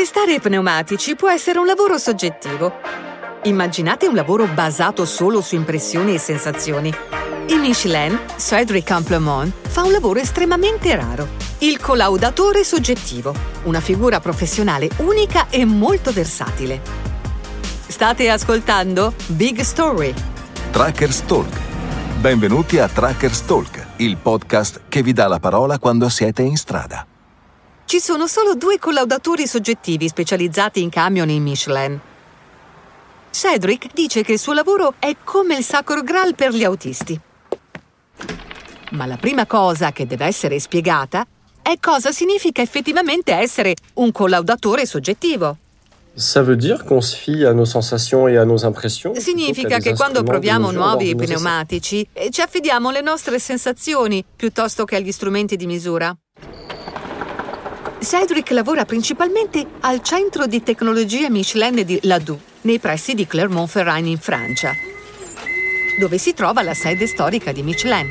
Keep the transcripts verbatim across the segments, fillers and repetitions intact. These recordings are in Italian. Testare i pneumatici può essere un lavoro soggettivo. Immaginate un lavoro basato solo su impressioni e sensazioni. In Michelin, Cédric Camplemont fa un lavoro estremamente raro, il collaudatore soggettivo, una figura professionale unica e molto versatile. State ascoltando Big Story. Tracker's Talk. Benvenuti a Tracker's Talk, il podcast che vi dà la parola quando siete in strada. Ci sono solo due collaudatori soggettivi specializzati in camion in Michelin. Cédric dice che il suo lavoro è come il sacro graal per gli autisti. Ma la prima cosa che deve essere spiegata è cosa significa effettivamente essere un collaudatore soggettivo. Ça veut dire qu'on se fie à nos sensations et à nos impressions. Significa che quando proviamo nuovi pneumatici ci affidiamo alle nostre sensazioni piuttosto che agli strumenti di misura. Cédric lavora principalmente al centro di tecnologia Michelin di Ladoux, nei pressi di Clermont-Ferrand in Francia, dove si trova la sede storica di Michelin.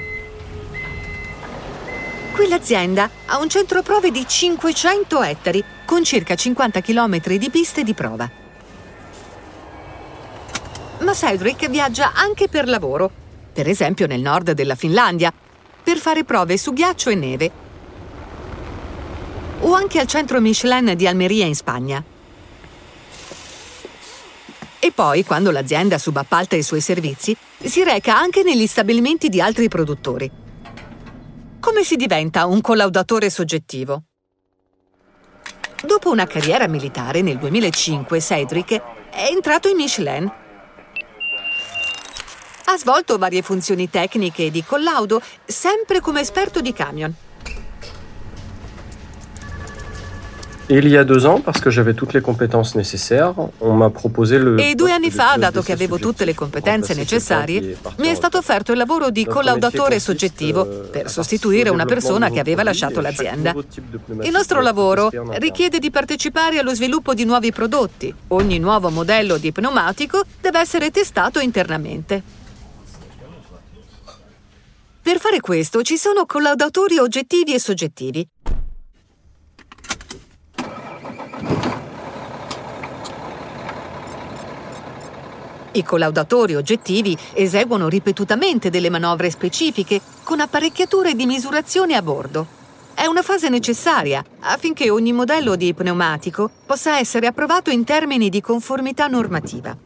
Qui l'azienda ha un centro prove di cinquecento ettari, con circa cinquanta chilometri di piste di prova. Ma Cédric viaggia anche per lavoro, per esempio nel nord della Finlandia, per fare prove su ghiaccio e neve, o anche al centro Michelin di Almeria in Spagna. E poi, quando l'azienda subappalta i suoi servizi, si reca anche negli stabilimenti di altri produttori. Come si diventa un collaudatore soggettivo? Dopo una carriera militare, nel duemilacinque Cédric è entrato in Michelin. Ha svolto varie funzioni tecniche di collaudo, sempre come esperto di camion. E due anni fa, dato che avevo tutte le competenze necessarie, mi è stato offerto il lavoro di collaudatore soggettivo per sostituire una persona che aveva lasciato l'azienda. Il nostro lavoro richiede di partecipare allo sviluppo di nuovi prodotti. Ogni nuovo modello di pneumatico deve essere testato internamente. Per fare questo ci sono collaudatori oggettivi e soggettivi. I collaudatori oggettivi eseguono ripetutamente delle manovre specifiche con apparecchiature di misurazione a bordo. È una fase necessaria affinché ogni modello di pneumatico possa essere approvato in termini di conformità normativa.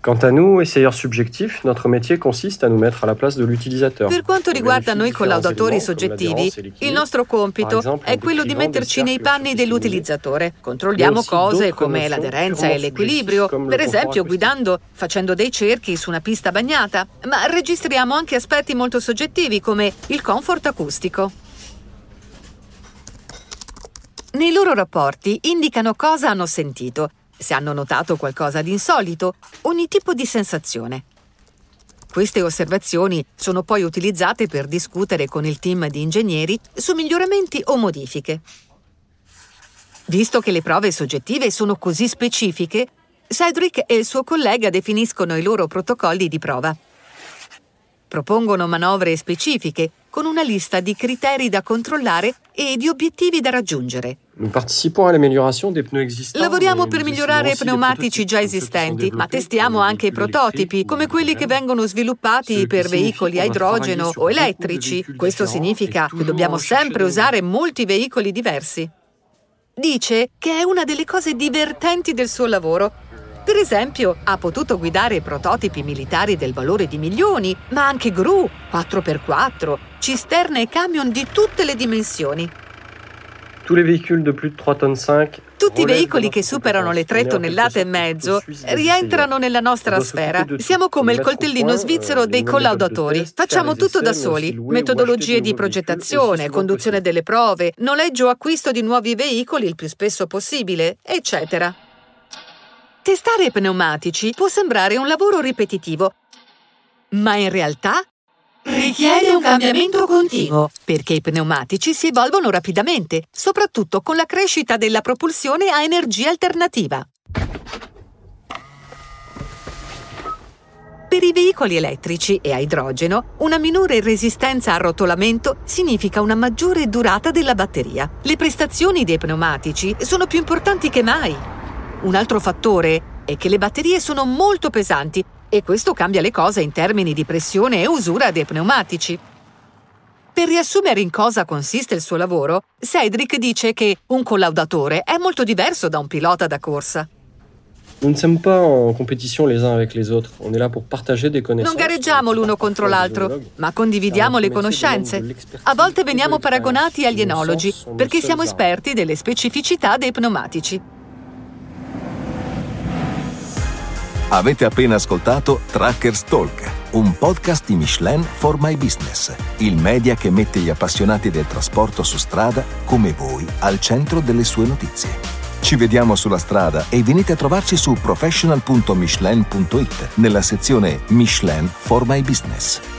Quant à nous, essayeurs subjectifs, notre métier consiste à nous mettre à la place de l'utilisateur. Per quanto riguarda noi collaudatori soggettivi, il nostro compito è quello di metterci nei panni dell'utilizzatore. Controlliamo cose come l'aderenza e l'equilibrio, per esempio guidando, facendo dei cerchi su una pista bagnata, ma registriamo anche aspetti molto soggettivi come il comfort acustico. Nei loro rapporti indicano cosa hanno sentito, se hanno notato qualcosa di insolito, ogni tipo di sensazione. Queste osservazioni sono poi utilizzate per discutere con il team di ingegneri su miglioramenti o modifiche. Visto che le prove soggettive sono così specifiche, Cédric e il suo collega definiscono i loro protocolli di prova. Propongono manovre specifiche con una lista di criteri da controllare e di obiettivi da raggiungere. Lavoriamo per migliorare pneumatici già esistenti, ma testiamo anche i prototipi, come quelli che vengono sviluppati per veicoli a idrogeno o elettrici. Questo significa che dobbiamo sempre usare molti veicoli diversi. Dice che è una delle cose divertenti del suo lavoro. Per esempio, ha potuto guidare prototipi militari del valore di milioni, ma anche gru, quattro per quattro, cisterne e camion di tutte le dimensioni. Tutti i veicoli che superano le tre tonnellate e mezzo rientrano nella nostra sfera. Siamo come il coltellino svizzero dei collaudatori. Facciamo tutto da soli: metodologie di progettazione, conduzione delle prove, noleggio o acquisto di nuovi veicoli il più spesso possibile, eccetera. Testare i pneumatici può sembrare un lavoro ripetitivo, ma in realtà richiede un cambiamento continuo, perché i pneumatici si evolvono rapidamente, soprattutto con la crescita della propulsione a energia alternativa. Per i veicoli elettrici e a idrogeno, una minore resistenza al rotolamento significa una maggiore durata della batteria. Le prestazioni dei pneumatici sono più importanti che mai. Un altro fattore è che le batterie sono molto pesanti e questo cambia le cose in termini di pressione e usura dei pneumatici. Per riassumere in cosa consiste il suo lavoro, Cédric dice che un collaudatore è molto diverso da un pilota da corsa. Non siamo pas en compétition les uns avec les autres. On est là pour partager des connaissances. Non gareggiamo l'uno contro l'altro, ma condividiamo le conoscenze. A volte veniamo paragonati agli enologi perché siamo esperti delle specificità dei pneumatici. Avete appena ascoltato Truckers Talk, un podcast di Michelin for My Business, il media che mette gli appassionati del trasporto su strada come voi al centro delle sue notizie. Ci vediamo sulla strada e venite a trovarci su professional punto michelin punto it nella sezione Michelin for My Business.